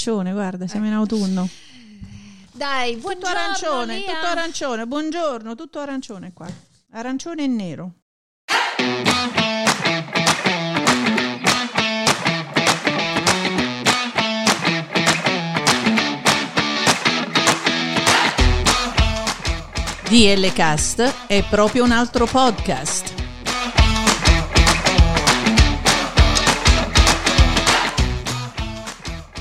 arancione, guarda, siamo in autunno. Dai, tutto arancione, Lia. Tutto arancione. Buongiorno, tutto arancione qua. Arancione e nero. DLCast è proprio un altro podcast.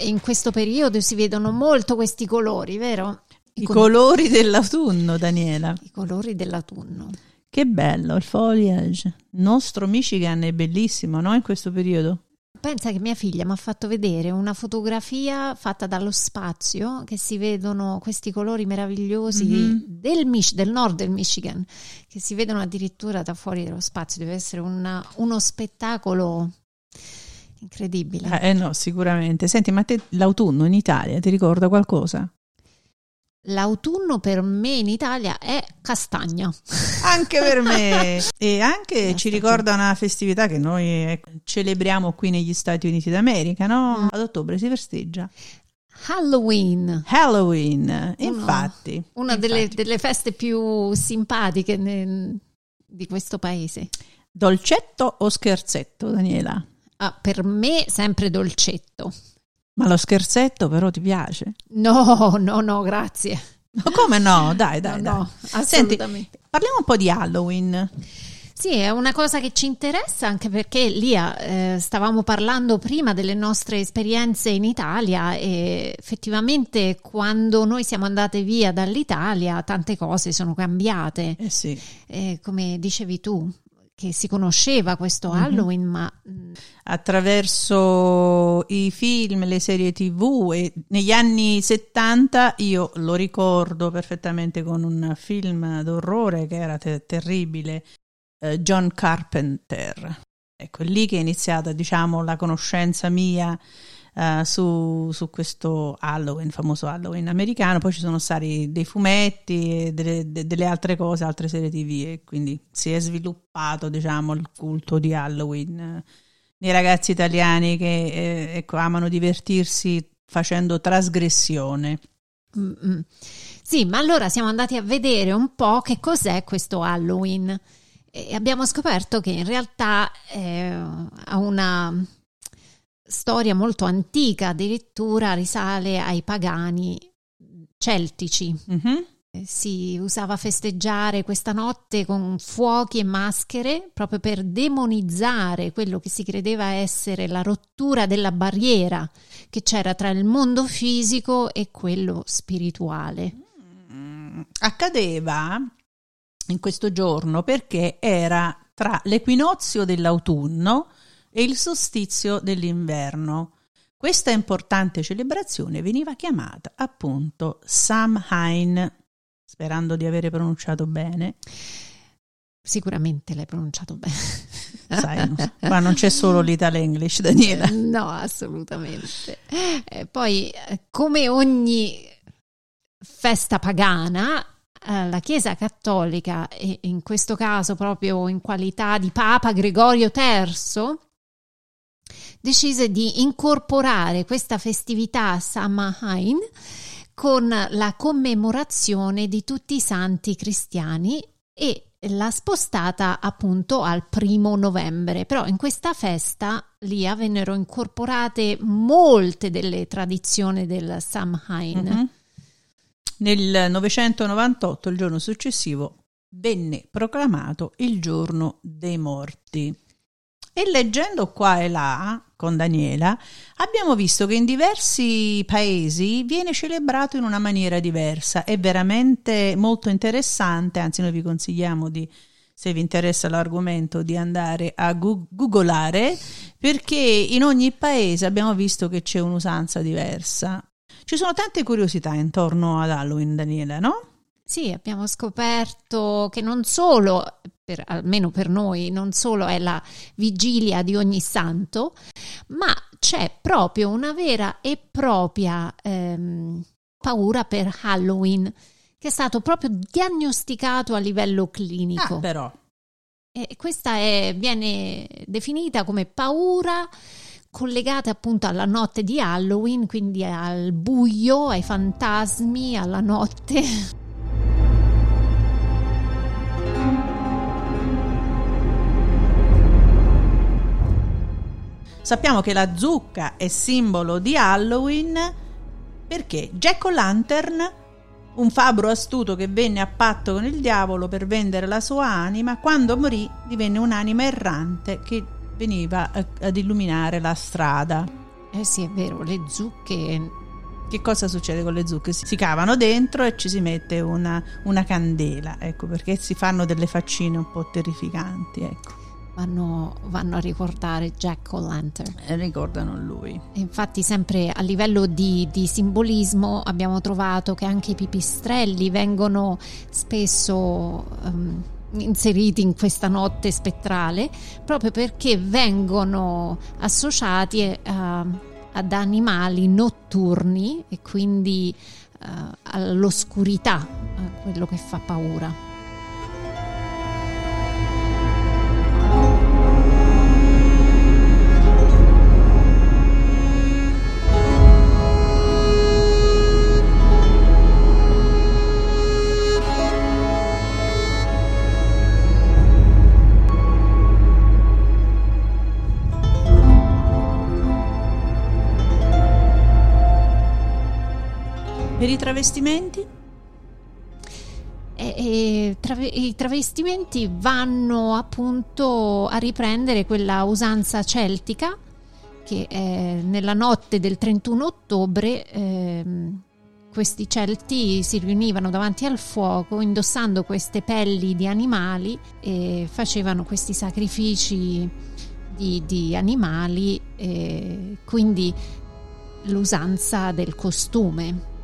In questo periodo si vedono molto questi colori, vero? I colori dell'autunno, Daniela. I colori dell'autunno. Che bello, il foliage. Il nostro Michigan è bellissimo, no? In questo periodo. Pensa che mia figlia mi ha fatto vedere una fotografia fatta dallo spazio che si vedono questi colori meravigliosi del nord del Michigan, che si vedono addirittura da fuori dallo spazio. Deve essere uno spettacolo incredibile. No, sicuramente. Senti, ma te l'autunno in Italia ti ricorda qualcosa? L'autunno per me in Italia è castagna. Anche per me. E anche ci ricorda una festività che noi celebriamo qui negli Stati Uniti d'America, no? Ad ottobre si festeggia Halloween. Infatti. Una delle feste più simpatiche di questo paese. Dolcetto o scherzetto, Daniela? Ah, per me sempre dolcetto. Ma lo scherzetto però ti piace? No, grazie. Ma come no? Dai. Assolutamente. Senti, parliamo un po' di Halloween. Sì, è una cosa che ci interessa anche perché Lia, stavamo parlando prima delle nostre esperienze in Italia e effettivamente quando noi siamo andate via dall'Italia tante cose sono cambiate. Sì. Come dicevi tu, che si conosceva questo Halloween, ma attraverso i film, le serie TV, e negli anni 70 io lo ricordo perfettamente con un film d'orrore che era terribile, John Carpenter. Ecco, è lì che è iniziata, diciamo, la conoscenza mia su questo Halloween, famoso Halloween americano. Poi ci sono stati dei fumetti e delle altre cose, altre serie TV, e quindi si è sviluppato, diciamo, il culto di Halloween nei ragazzi italiani che amano divertirsi facendo trasgressione. Sì, ma allora siamo andati a vedere un po' che cos'è questo Halloween e abbiamo scoperto che in realtà ha una storia molto antica, addirittura risale ai pagani celtici. Si usava festeggiare questa notte con fuochi e maschere proprio per demonizzare quello che si credeva essere la rottura della barriera che c'era tra il mondo fisico e quello spirituale. Accadeva in questo giorno perché era tra l'equinozio dell'autunno e il solstizio dell'inverno. Questa importante celebrazione veniva chiamata appunto Samhain, sperando di avere pronunciato bene. Sicuramente l'hai pronunciato bene. Sai, qua non c'è solo l'Ital English, Daniela. No, assolutamente. Poi, come ogni festa pagana, la Chiesa Cattolica, e in questo caso proprio in qualità di Papa Gregorio III, decise di incorporare questa festività Samhain con la commemorazione di tutti i santi cristiani e l'ha spostata appunto al 1 novembre. Però in questa festa lì vennero incorporate molte delle tradizioni del Samhain. Nel 998, il giorno successivo, venne proclamato il giorno dei morti. e leggendo qua e là con Daniela abbiamo visto che in diversi paesi viene celebrato in una maniera diversa. È veramente molto interessante, anzi noi vi consigliamo di, se vi interessa l'argomento, di andare a googolare, perché in ogni paese abbiamo visto che c'è un'usanza diversa. Ci sono tante curiosità intorno ad Halloween, Daniela, no? Sì, abbiamo scoperto che non solo, almeno per noi, non solo è la vigilia di ogni santo, ma c'è proprio una vera e propria paura per Halloween, che è stato proprio diagnosticato a livello clinico. Ah, però. E questa viene definita come paura collegate appunto alla notte di Halloween, quindi al buio, ai fantasmi, alla notte. Sappiamo che la zucca è simbolo di Halloween perché Jack O'Lantern, un fabbro astuto che venne a patto con il diavolo per vendere la sua anima, quando morì divenne un'anima errante che veniva ad illuminare la strada. Eh sì, è vero, le zucche. Che cosa succede con le zucche? Si cavano dentro e ci si mette una candela, ecco, perché si fanno delle faccine un po' terrificanti, ecco. Vanno a ricordare Jack O'Lantern. Ricordano lui. E infatti sempre a livello di simbolismo abbiamo trovato che anche i pipistrelli vengono spesso inseriti in questa notte spettrale, proprio perché vengono associati ad animali notturni e quindi all'oscurità, a quello che fa paura. Per i travestimenti? I travestimenti vanno appunto a riprendere quella usanza celtica che nella notte del 31 ottobre questi Celti si riunivano davanti al fuoco indossando queste pelli di animali e facevano questi sacrifici di animali, quindi l'usanza del costume.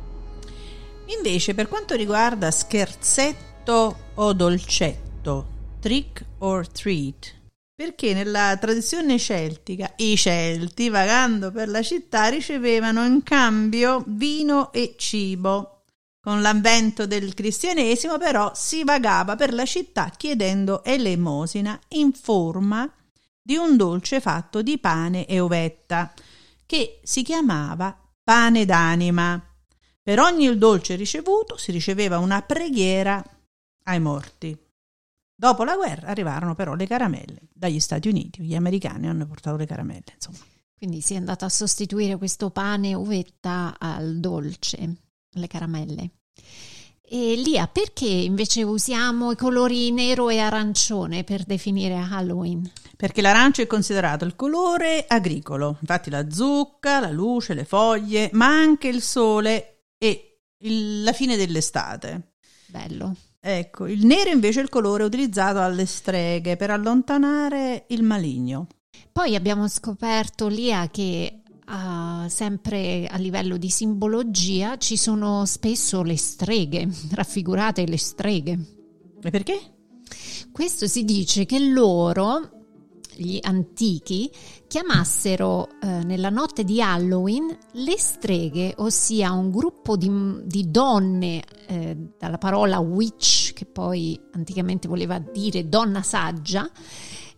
Invece, per quanto riguarda scherzetto o dolcetto, trick or treat, perché nella tradizione celtica i Celti, vagando per la città, ricevevano in cambio vino e cibo. Con l'avvento del cristianesimo, però, si vagava per la città chiedendo elemosina in forma di un dolce fatto di pane e uvetta, che si chiamava pane d'anima. Per ogni dolce ricevuto si riceveva una preghiera ai morti. Dopo la guerra arrivarono però le caramelle dagli Stati Uniti, gli americani hanno portato le caramelle, insomma. Quindi si è andato a sostituire questo pane uvetta al dolce, alle caramelle. E Lia, perché invece usiamo i colori nero e arancione per definire Halloween? Perché l'arancio è considerato il colore agricolo, infatti la zucca, la luce, le foglie, ma anche il sole e la fine dell'estate. Bello. Ecco, il nero invece è il colore utilizzato alle streghe per allontanare il maligno. Poi abbiamo scoperto, Lia, che sempre a livello di simbologia ci sono spesso le streghe, raffigurate le streghe. E perché? Questo si dice che loro, gli antichi, chiamassero nella notte di Halloween le streghe, ossia un gruppo di donne, dalla parola witch, che poi anticamente voleva dire donna saggia,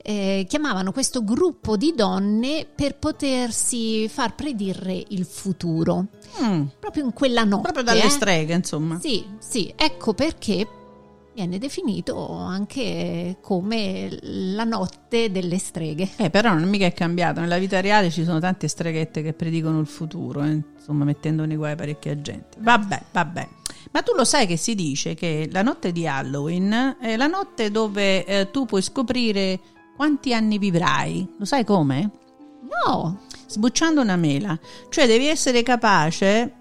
chiamavano questo gruppo di donne per potersi far predire il futuro, proprio in quella notte. Proprio dalle streghe, insomma. Sì, ecco perché viene definito anche come la notte delle streghe. Però non mica è cambiato, nella vita reale ci sono tante streghette che predicono il futuro, insomma, mettendo nei guai parecchia gente. Vabbè. Ma tu lo sai che si dice che la notte di Halloween è la notte dove tu puoi scoprire Quanti anni vivrai? Lo sai come? No! Sbucciando una mela. Cioè devi essere capace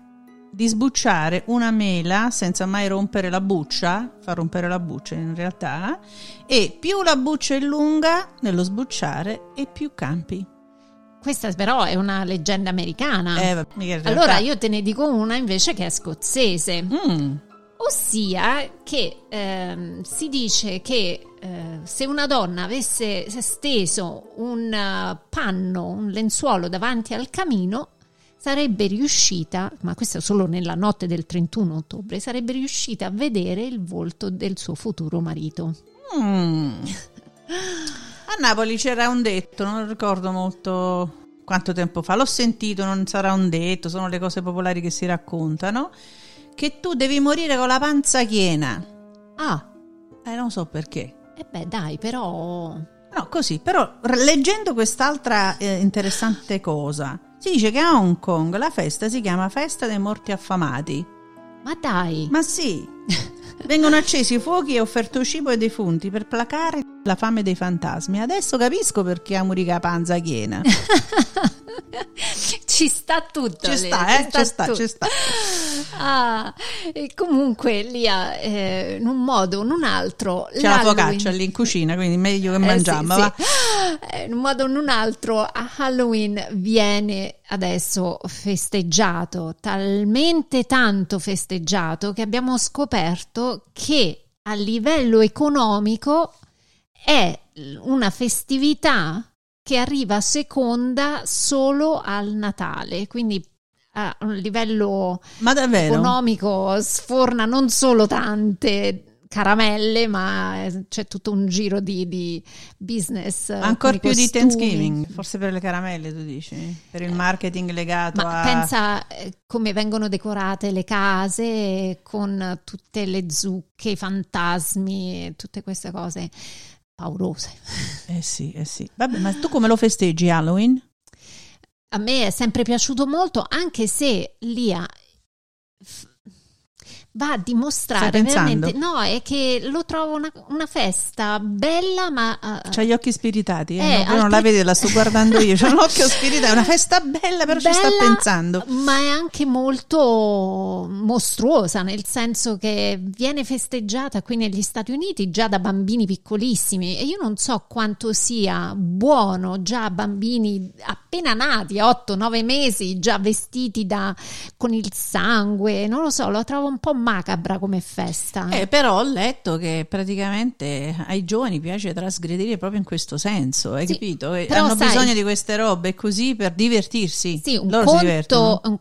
di sbucciare una mela senza mai rompere la buccia, far rompere la buccia in realtà, e più la buccia è lunga nello sbucciare e più campi. Questa però è una leggenda americana. Allora io te ne dico una invece che è scozzese. Ossia che si dice che se una donna avesse steso un panno, un lenzuolo davanti al camino, sarebbe riuscita, ma questo solo nella notte del 31 ottobre, sarebbe riuscita a vedere il volto del suo futuro marito. A Napoli c'era un detto, non ricordo molto quanto tempo fa, l'ho sentito, non sarà un detto, sono le cose popolari che si raccontano, che tu devi morire con la panza piena. Non so perché. No, così, però leggendo quest'altra interessante cosa, si dice che a Hong Kong la festa si chiama Festa dei Morti Affamati. Ma dai! Ma sì! Vengono accesi fuochi e offerto cibo ai defunti per placare la fame dei fantasmi. Adesso capisco perché amurica panza piena. Ci sta tutto. Ci sta. E comunque lì in un modo o in un altro c'è la focaccia lì in cucina, quindi meglio che mangiamo. Sì. In un modo o in un altro a Halloween viene adesso festeggiato, talmente tanto festeggiato che abbiamo scoperto che a livello economico è una festività che arriva seconda solo al Natale, quindi a un livello economico sforna non solo tante caramelle, ma c'è tutto un giro di business. Ancora più di Thanksgiving, forse per le caramelle tu dici, per il marketing legato ma pensa come vengono decorate le case con tutte le zucche, i fantasmi, tutte queste cose paurose. Eh sì. Vabbè, ma tu come lo festeggi Halloween? A me è sempre piaciuto molto, anche se Lia va a dimostrare veramente, no, è che lo trovo una festa bella, ma c'ha gli occhi spiritati, non la vedi, la sto guardando io, c'ha un occhio spiritato, è una festa bella, però bella, ci sta pensando, ma è anche molto mostruosa, nel senso che viene festeggiata qui negli Stati Uniti già da bambini piccolissimi, e io non so quanto sia buono già bambini appena nati, 8-9 mesi, già vestiti con il sangue, non lo so, lo trovo un po' macabra come festa. Però ho letto che praticamente ai giovani piace trasgredire proprio in questo senso, hai capito? Hanno bisogno di queste robe così per divertirsi. Sì, un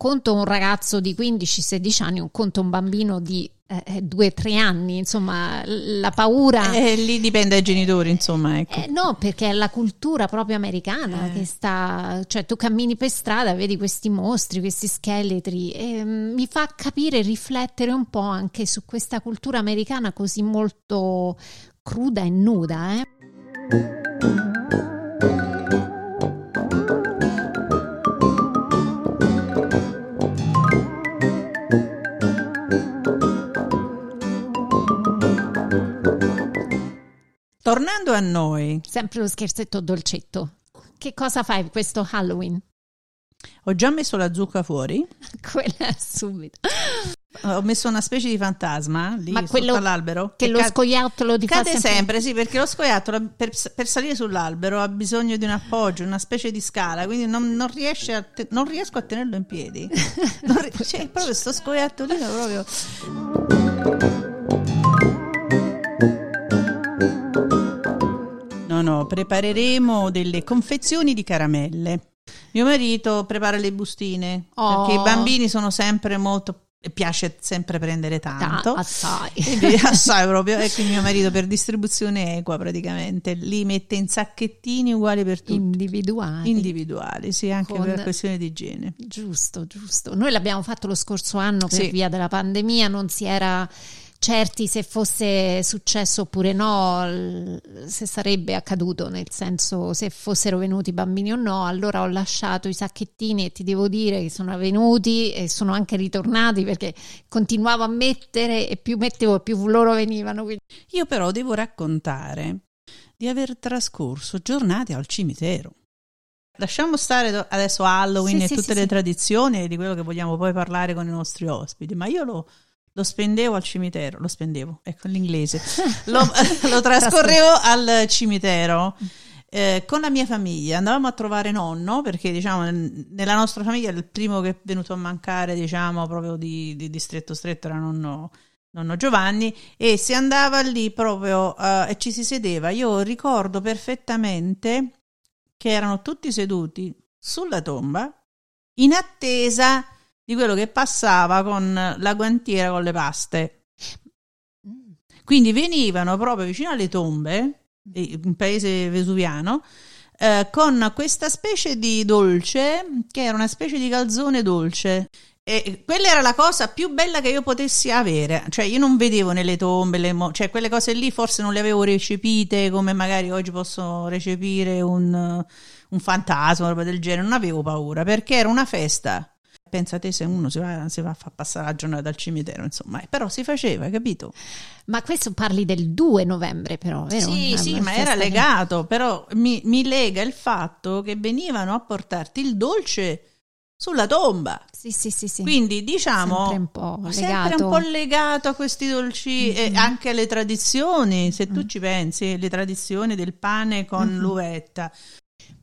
conto un ragazzo di 15-16 anni, un conto un bambino di 2-3 anni, insomma la paura lì dipende dai genitori, insomma, ecco. No, perché è la cultura proprio americana che sta, cioè tu cammini per strada, vedi questi mostri, questi scheletri, e mi fa capire, riflettere un po' anche su questa cultura americana così molto cruda e nuda. Tornando a noi, sempre lo scherzetto dolcetto. Che cosa fai questo Halloween? Ho già messo la zucca fuori. Quella subito. Ho messo una specie di fantasma lì sotto all'albero. Che lo scoiattolo ti cade sempre, sì, perché lo scoiattolo per salire sull'albero ha bisogno di un appoggio, una specie di scala, quindi non riesco a tenerlo in piedi. Cioè, proprio sto scoiattolino proprio. No, prepareremo delle confezioni di caramelle. Mio marito prepara le bustine perché i bambini sono sempre molto, piace sempre prendere tanto, assai proprio, e quindi mio marito per distribuzione equa praticamente li mette in sacchettini uguali per tutti, individuali, sì, anche per questione di igiene. Giusto, noi l'abbiamo fatto lo scorso anno per via della pandemia, non si era certi se fosse successo oppure no, se sarebbe accaduto, nel senso se fossero venuti i bambini o no, allora ho lasciato i sacchettini e ti devo dire che sono venuti e sono anche ritornati, perché continuavo a mettere e più mettevo più loro venivano. Io però devo raccontare di aver trascorso giornate al cimitero. Lasciamo stare adesso Halloween e tutte le tradizioni di quello che vogliamo poi parlare con i nostri ospiti, ma io lo spendevo al cimitero, lo trascorrevo al cimitero con la mia famiglia. Andavamo a trovare nonno perché nella nostra famiglia il primo che è venuto a mancare proprio di stretto era nonno Giovanni, e si andava lì proprio e ci si sedeva. Io ricordo perfettamente che erano tutti seduti sulla tomba in attesa di quello che passava con la guantiera con le paste, quindi venivano proprio vicino alle tombe, un paese vesuviano, con questa specie di dolce che era una specie di calzone dolce, e quella era la cosa più bella che io potessi avere, io non vedevo nelle tombe quelle cose lì, forse non le avevo recepite come magari oggi posso recepire un fantasma, roba del genere. Non avevo paura perché era una festa. Pensate se uno si va a far passare la giornata dal cimitero, però si faceva, capito? Ma questo parli del 2 novembre però, vero? Sì, ma era legato, però mi lega il fatto che venivano a portarti il dolce sulla tomba. Sì. Quindi sempre un po' legato a questi dolci, mm-hmm. e anche alle tradizioni, se tu ci pensi, le tradizioni del pane con l'uvetta.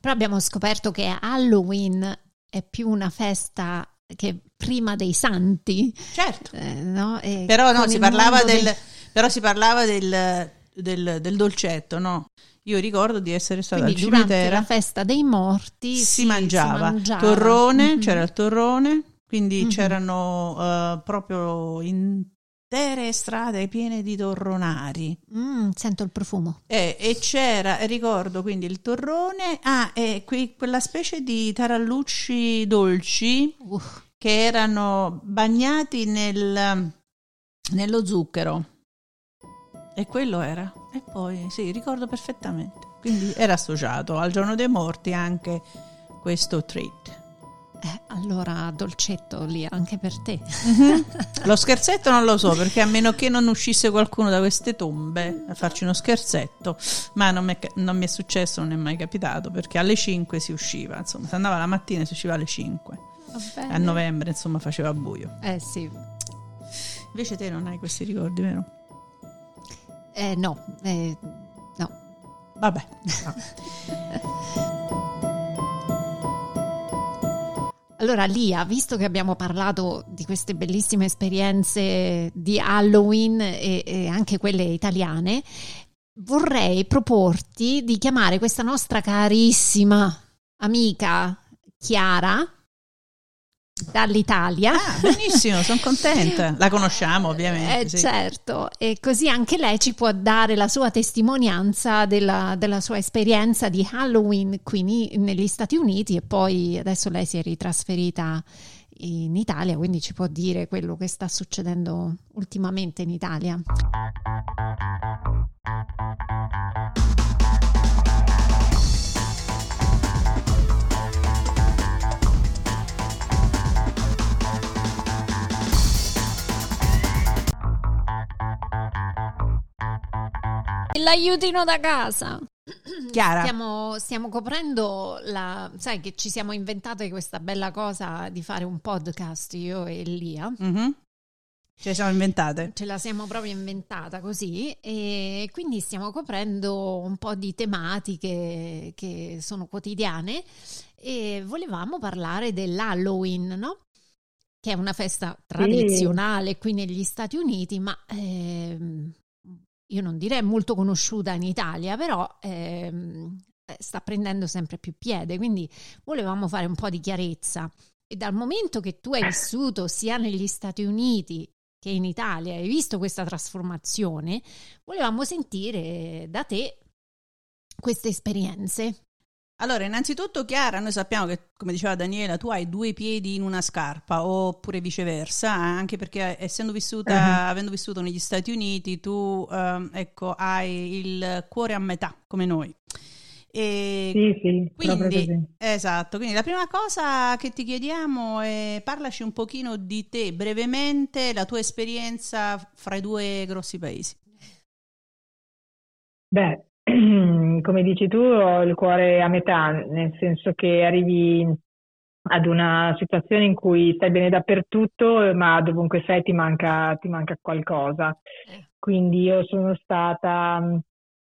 Però abbiamo scoperto che Halloween è più una festa che prima dei santi, certo, no? Però si parlava del dolcetto, no? Io ricordo di essere stata al cimitero. Durante la festa dei morti si mangiava torrone, c'era il torrone, quindi c'erano proprio intere strade piene di torronari. Sento il profumo. E c'era, ricordo quindi il torrone, quella specie di tarallucci dolci che erano bagnati nello zucchero. E quello era. E poi, ricordo perfettamente. Quindi era associato al giorno dei morti anche questo treat. Allora, dolcetto lì anche per te. Lo scherzetto non lo so, perché a meno che non uscisse qualcuno da queste tombe a farci uno scherzetto, ma non mi è successo, non è mai capitato, perché alle 5 si usciva, si andava la mattina e si usciva alle 5. A novembre, faceva buio. Invece te non hai questi ricordi, vero? No. Vabbè. Allora Lia, visto che abbiamo parlato di queste bellissime esperienze di Halloween e anche quelle italiane, vorrei proporti di chiamare questa nostra carissima amica Chiara dall'Italia. Benissimo, sono contenta. La conosciamo ovviamente. Certo, e così anche lei ci può dare la sua testimonianza della sua esperienza di Halloween qui negli Stati Uniti, e poi adesso lei si è ritrasferita in Italia, quindi ci può dire quello che sta succedendo ultimamente in Italia. L'aiutino da casa. Chiara, stiamo coprendo sai che ci siamo inventate questa bella cosa di fare un podcast io e Lia. Ce la siamo inventate. Ce la siamo proprio inventata così, e quindi stiamo coprendo un po' di tematiche che sono quotidiane, e volevamo parlare dell'Halloween, no? Che è una festa tradizionale qui negli Stati Uniti, ma io non direi molto conosciuta in Italia, però sta prendendo sempre più piede, quindi volevamo fare un po' di chiarezza. E dal momento che tu hai vissuto sia negli Stati Uniti che in Italia, hai visto questa trasformazione, volevamo sentire da te queste esperienze. Allora, innanzitutto Chiara, noi sappiamo che, come diceva Daniela, tu hai 2 piedi in una scarpa, oppure viceversa, anche perché avendo vissuto negli Stati Uniti, tu hai il cuore a metà, come noi. Quindi, esatto, quindi la prima cosa che ti chiediamo è: parlaci un pochino di te, brevemente, la tua esperienza fra i 2 grossi paesi. Beh, come dici tu, ho il cuore a metà, nel senso che arrivi ad una situazione in cui stai bene dappertutto, ma dovunque sei ti manca qualcosa. Quindi io sono stata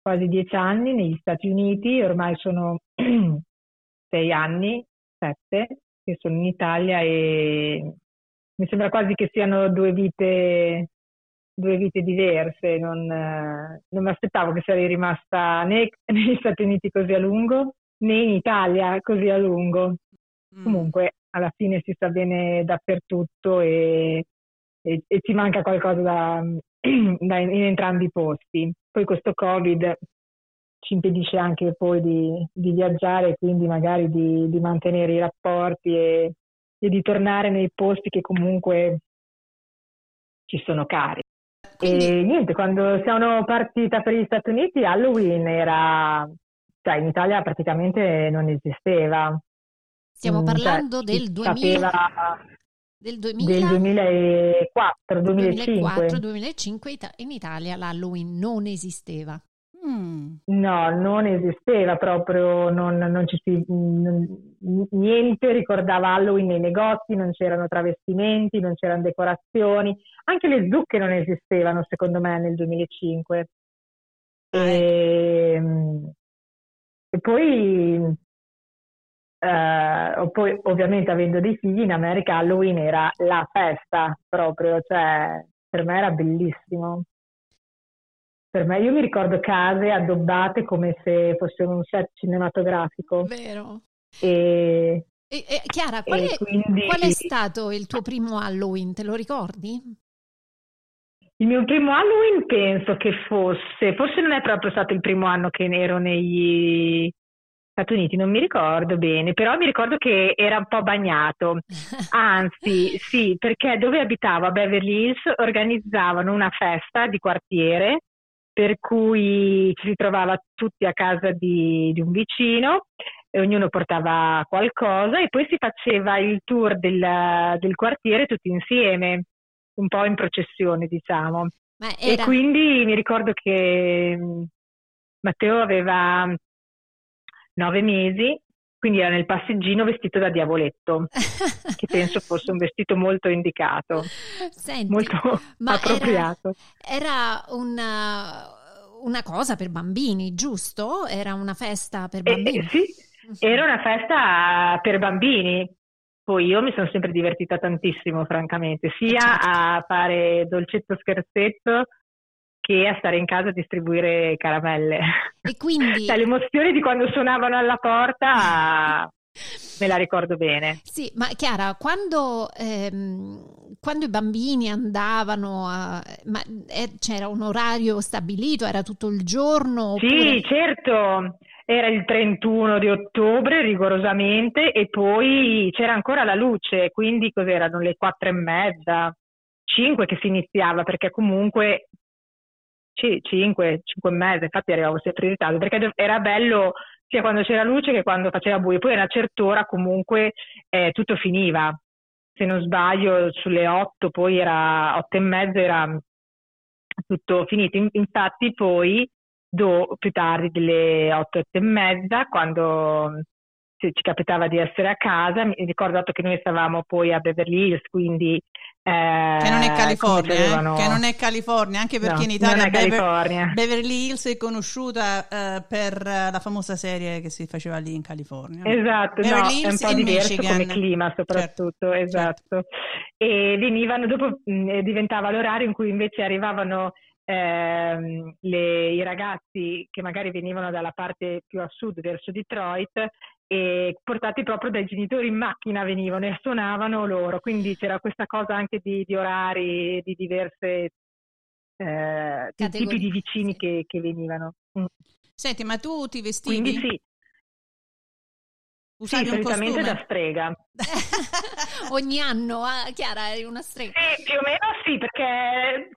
quasi 10 anni negli Stati Uniti, ormai sono 6 anni, 7, che sono in Italia, e mi sembra quasi che siano due vite diverse. Non mi aspettavo che sarei rimasta né negli Stati Uniti così a lungo, né in Italia così a lungo. Comunque alla fine si sta bene dappertutto e ci manca qualcosa in entrambi i posti. Poi questo Covid ci impedisce anche poi di viaggiare, quindi magari di mantenere i rapporti e di tornare nei posti che comunque ci sono cari. Quindi... E niente, quando sono partita per gli Stati Uniti Halloween era, cioè, in Italia praticamente non esisteva. Stiamo parlando del 2000, del 2004, 2005. 2005 in Italia l'Halloween non esisteva. No, non esisteva proprio, non ci si, niente ricordava Halloween nei negozi, non c'erano travestimenti, non c'erano decorazioni, anche le zucche non esistevano secondo me nel 2005. E poi... poi ovviamente avendo dei figli in America Halloween era la festa proprio, cioè per me era bellissimo. Per me, io mi ricordo case addobbate come se fosse un set cinematografico. Vero. E Chiara, qual è stato il tuo primo Halloween? Te lo ricordi? Il mio primo Halloween penso che forse non è proprio stato il primo anno che ero negli Stati Uniti, non mi ricordo bene, però mi ricordo che era un po' bagnato, anzi sì, perché dove abitavo a Beverly Hills organizzavano una festa di quartiere per cui ci ritrovava tutti a casa di un vicino e ognuno portava qualcosa e poi si faceva il tour del quartiere tutti insieme, un po' in processione diciamo. E quindi mi ricordo che Matteo aveva 9 mesi, quindi era nel passeggino vestito da diavoletto, che penso fosse un vestito molto indicato. Senti, molto appropriato. Era una cosa per bambini, giusto? Era una festa per bambini? Sì, era una festa per bambini. Poi io mi sono sempre divertita tantissimo, francamente, sia a fare dolcetto scherzetto, che a stare in casa a distribuire caramelle. E quindi l'emozione di quando suonavano alla porta me la ricordo bene. Sì, ma Chiara, quando i bambini andavano c'era un orario stabilito, era tutto il giorno? Sì, certo, era il 31 di ottobre rigorosamente e poi c'era ancora la luce, quindi cos'erano le 4:30, 5 che si iniziava, perché comunque... Sì, 5 e mezza, infatti arrivavo sempre in ritardo, perché era bello sia quando c'era luce che quando faceva buio, poi a una certa ora comunque tutto finiva, se non sbaglio sulle 8, poi era 8:30, era tutto finito, infatti poi più tardi delle 8:30, quando ci capitava di essere a casa, mi ricordo che noi stavamo poi a Beverly Hills, quindi... che non è California, che non è California, anche perché no, in Italia Beverly Hills è conosciuta per la famosa serie che si faceva lì in California. Esatto, Beverly Hills è un po' diverso Michigan. Come clima soprattutto, certo, esatto. Certo. E venivano, dopo diventava l'orario in cui invece arrivavano i ragazzi che magari venivano dalla parte più a sud, verso Detroit, e portati proprio dai genitori in macchina venivano e suonavano loro, quindi c'era questa cosa anche di orari, di diverse tipi di vicini che venivano. Senti, ma tu ti vestivi? Quindi sì. Usavi un costume? Da strega. Ogni anno, Chiara, eri una strega? Sì, più o meno sì, perché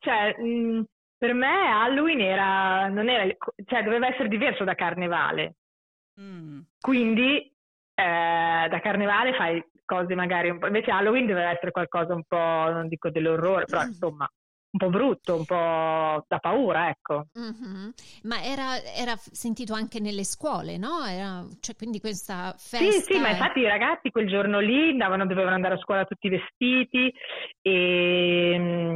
per me Halloween doveva essere diverso da Carnevale. Quindi da Carnevale fai cose magari un po', invece Halloween doveva essere qualcosa un po', non dico dell'orrore, però insomma un po' brutto, un po' da paura, ecco. Mm-hmm. Ma era sentito anche nelle scuole, no? Cioè, quindi questa festa... Sì, ma infatti i ragazzi quel giorno lì dovevano andare a scuola tutti vestiti e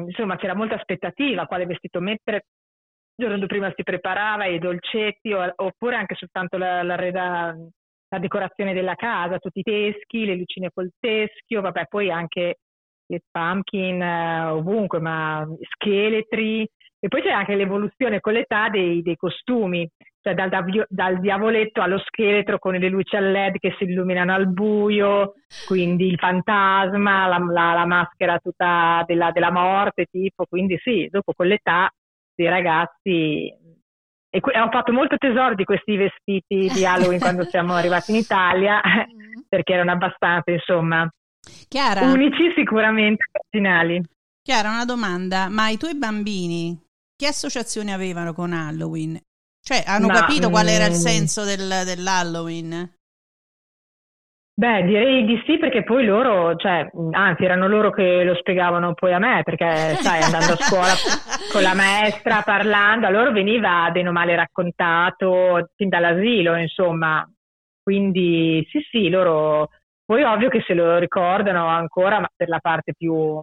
insomma c'era molta aspettativa, quale vestito mettere. Il giorno prima si preparava i dolcetti oppure anche soltanto la decorazione della casa, tutti i teschi, le lucine col teschio, vabbè, poi anche le pumpkin ovunque, ma scheletri. E poi c'è anche l'evoluzione con l'età dei costumi, cioè dal diavoletto allo scheletro con le luci a LED che si illuminano al buio, quindi il fantasma, la maschera tutta della morte, tipo. Quindi sì, dopo con l'età dei ragazzi... E ho fatto molto tesoro di questi vestiti di Halloween quando siamo arrivati in Italia, perché erano abbastanza, insomma, Chiara, unici, sicuramente originali. Chiara, una domanda, ma i tuoi bambini... Che associazione avevano con Halloween? Cioè, hanno capito qual era il senso dell'Halloween? Beh, direi di sì, perché poi loro, cioè, anzi, erano loro che lo spiegavano poi a me, perché, sai, andando a scuola con la maestra, parlando, a loro veniva bene o male raccontato fin dall'asilo, insomma. Quindi, sì, loro... Poi ovvio che se lo ricordano ancora, ma per la parte più...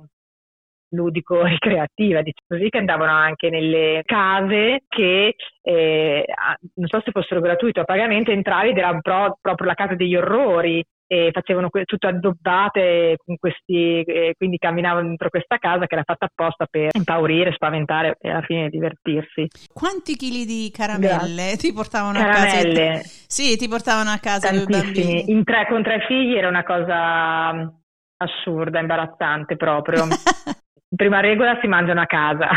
ludico e creativa, diciamo così, che andavano anche nelle case che non so se fossero gratuite o a pagamento, entravi ed era proprio la casa degli orrori e facevano tutto addobbate con questi, quindi camminavano dentro questa casa che era fatta apposta per impaurire, spaventare e alla fine divertirsi. Quanti chili di caramelle ti portavano a casa? Sì, ti portavano a casa. Tantissimi. Con tre figli era una cosa assurda, imbarazzante proprio. Prima regola, si mangiano a casa.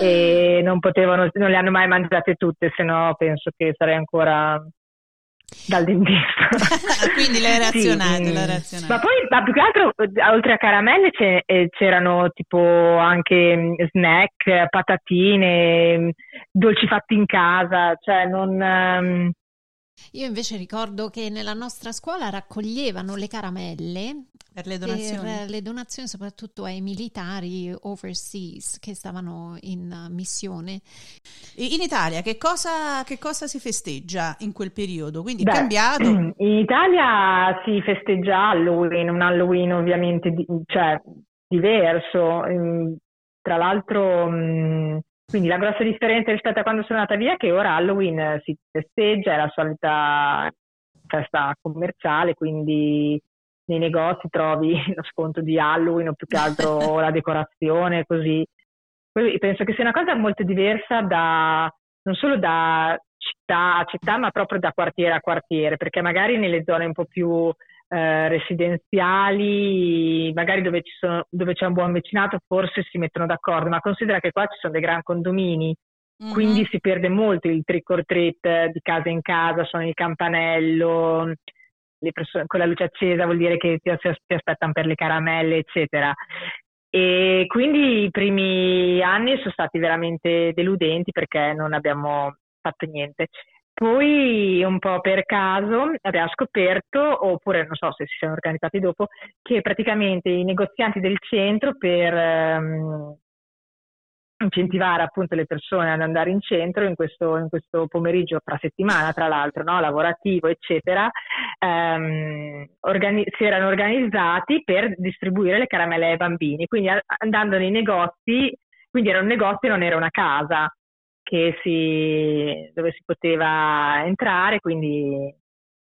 E non le hanno mai mangiate tutte, se no penso che sarei ancora dal dentista. Quindi le razionate, sì. Ma poi, più che altro, oltre a caramelle c'erano tipo anche snack, patatine, dolci fatti in casa, cioè non... Io invece ricordo che nella nostra scuola raccoglievano le caramelle per le donazioni soprattutto ai militari overseas che stavano in missione. In Italia che cosa si festeggia in quel periodo? Quindi è cambiato? In Italia si festeggia Halloween, un Halloween ovviamente diverso. Tra l'altro... Quindi la grossa differenza rispetto a quando sono andata via è che ora Halloween si festeggia, è la solita festa commerciale, quindi nei negozi trovi lo sconto di Halloween o più che altro la decorazione, così. Penso che sia una cosa molto diversa non solo da città a città, ma proprio da quartiere a quartiere, perché magari nelle zone un po' più residenziali, magari dove c'è un buon vicinato, forse si mettono d'accordo, ma considera che qua ci sono dei gran condomini, quindi si perde molto il trick or treat di casa in casa, suona il campanello, le persone con la luce accesa vuol dire che ti aspettano per le caramelle, eccetera. E quindi i primi anni sono stati veramente deludenti perché non abbiamo fatto niente. Poi un po' per caso abbiamo scoperto, oppure non so se si siano organizzati dopo, che praticamente i negozianti del centro per incentivare appunto le persone ad andare in centro in questo pomeriggio tra settimana, tra l'altro, no? Lavorativo, eccetera, si erano organizzati per distribuire le caramelle ai bambini, quindi andando nei negozi, quindi era un negozio e non era una casa dove si poteva entrare, quindi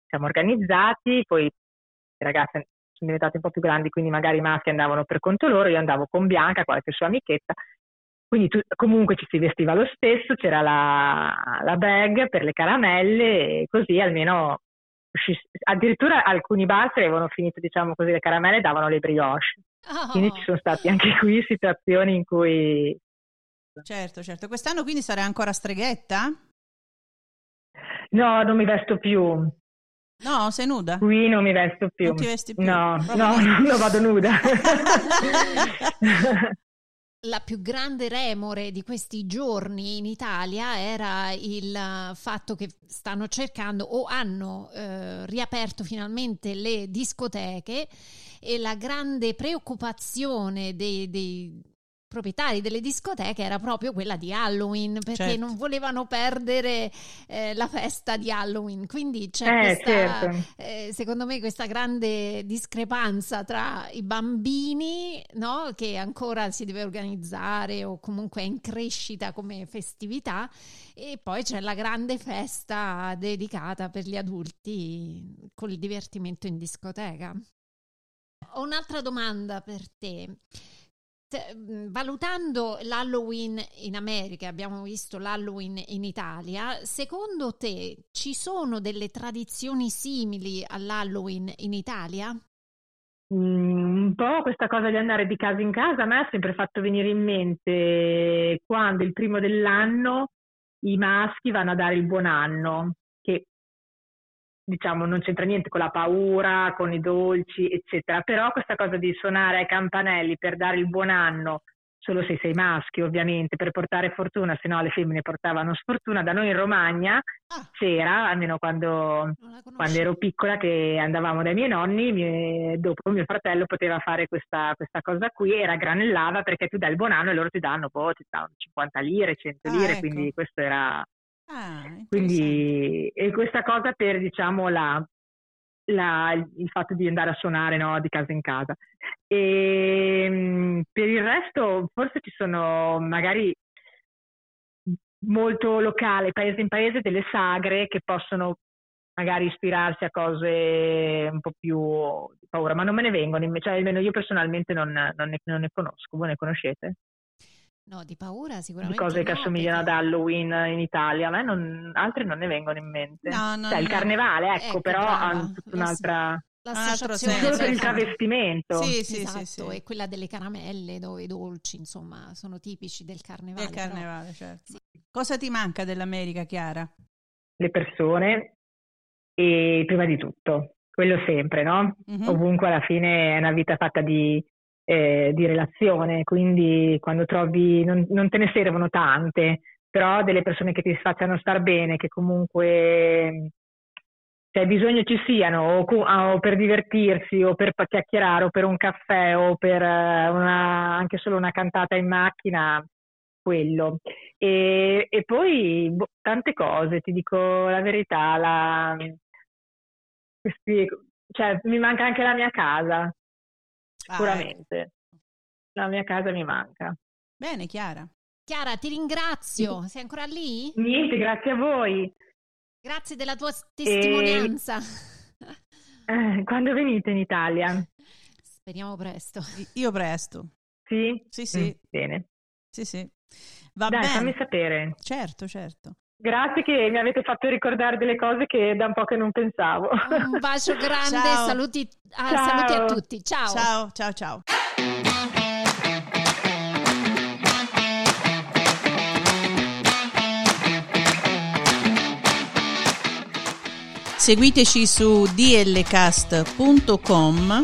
siamo organizzati, poi i ragazzi sono diventati un po' più grandi, quindi magari i maschi andavano per conto loro, io andavo con Bianca, qualche sua amichetta, quindi comunque ci si vestiva lo stesso, c'era la bag per le caramelle, e così almeno addirittura alcuni bar avevano finito, diciamo così, le caramelle e davano le brioche, quindi ci sono state anche qui situazioni in cui... Certo. Quest'anno quindi sarai ancora streghetta? No, non mi vesto più. No, sei nuda? Qui non mi vesto più. Non ti vesti più? No, vado nuda. La più grande remore di questi giorni in Italia era il fatto che stanno cercando o hanno riaperto finalmente le discoteche e la grande preoccupazione dei proprietari delle discoteche era proprio quella di Halloween, perché certo, non volevano perdere la festa di Halloween. Quindi c'è questa, certo, secondo me questa grande discrepanza tra i bambini, no, che ancora si deve organizzare o comunque è in crescita come festività, e poi c'è la grande festa dedicata per gli adulti col divertimento in discoteca. Ho un'altra domanda per te. Valutando l'Halloween in America, abbiamo visto l'Halloween in Italia, secondo te ci sono delle tradizioni simili all'Halloween in Italia? Un po' questa cosa di andare di casa in casa a me ha sempre fatto venire in mente quando il primo dell'anno i maschi vanno a dare il buon anno, che diciamo non c'entra niente con la paura, con i dolci eccetera, però questa cosa di suonare ai campanelli per dare il buon anno, solo se sei maschio ovviamente, per portare fortuna, se no le femmine portavano sfortuna. Da noi in Romagna c'era, almeno quando ero piccola che andavamo dai miei nonni, dopo mio fratello poteva fare questa cosa qui, era granellava, perché tu dai il buon anno e loro ti danno 50 lire, 100 lire, ecco. Quindi questo era... quindi e questa cosa per diciamo il fatto di andare a suonare, no, di casa in casa. E per il resto forse ci sono magari molto locale, paese in paese, delle sagre che possono magari ispirarsi a cose un po' più di paura, ma non me ne vengono, cioè almeno io personalmente non ne conosco. Voi ne conoscete? No, di paura sicuramente. Di cose che assomigliano ad Halloween in Italia, a me altre non ne vengono in mente. Il carnevale, ecco, però ha tutta un'altra... L'associazione. Solo per il travestimento. Sì, esatto, sì. E quella delle caramelle, dove i dolci, insomma, sono tipici del carnevale. Del carnevale, certo. Sì. Cosa ti manca dell'America, Chiara? Le persone, e prima di tutto, quello sempre, no? Mm-hmm. Ovunque alla fine è una vita fatta di relazione, quindi quando trovi non te ne servono tante, però delle persone che ti facciano star bene, che comunque se hai bisogno ci siano, o per divertirsi, o per chiacchierare, o per un caffè, o per anche solo una cantata in macchina, quello. E poi tante cose, ti dico la verità, cioè, mi manca anche la mia casa. Sicuramente la mia casa mi manca. Bene, Chiara, ti ringrazio. Sei ancora lì? Niente, grazie a voi, grazie della tua testimonianza. Quando venite in Italia? Speriamo presto. Io presto. Sì. Bene, sì, va bene, fammi sapere. Certo. Grazie che mi avete fatto ricordare delle cose che da un po' che non pensavo. Un bacio grande, saluti a tutti. Ciao. Seguiteci su dlcast.com,